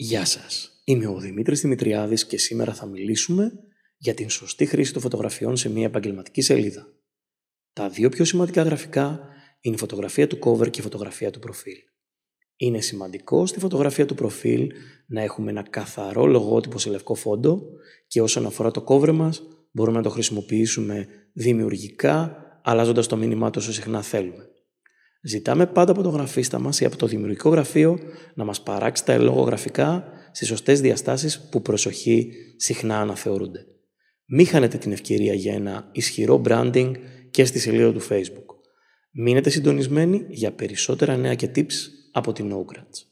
Γεια σας, είμαι ο Δημήτρης Δημητριάδης και σήμερα θα μιλήσουμε για την σωστή χρήση των φωτογραφιών σε μια επαγγελματική σελίδα. Τα δύο πιο σημαντικά γραφικά είναι η φωτογραφία του cover και η φωτογραφία του προφίλ. Είναι σημαντικό στη φωτογραφία του προφίλ να έχουμε ένα καθαρό λογότυπο σε λευκό φόντο και όσον αφορά το cover μας μπορούμε να το χρησιμοποιήσουμε δημιουργικά, αλλάζοντας το μήνυμά τόσο συχνά θέλουμε. Ζητάμε πάντα από τον γραφίστα μας ή από το δημιουργικό γραφείο να μας παράξει τα εν λόγω γραφικά στις σωστές διαστάσεις που, προσοχή, συχνά αναθεωρούνται. Μην χάνετε την ευκαιρία για ένα ισχυρό branding και στη σελίδα του Facebook. Μείνετε συντονισμένοι για περισσότερα νέα και tips από την Ograds.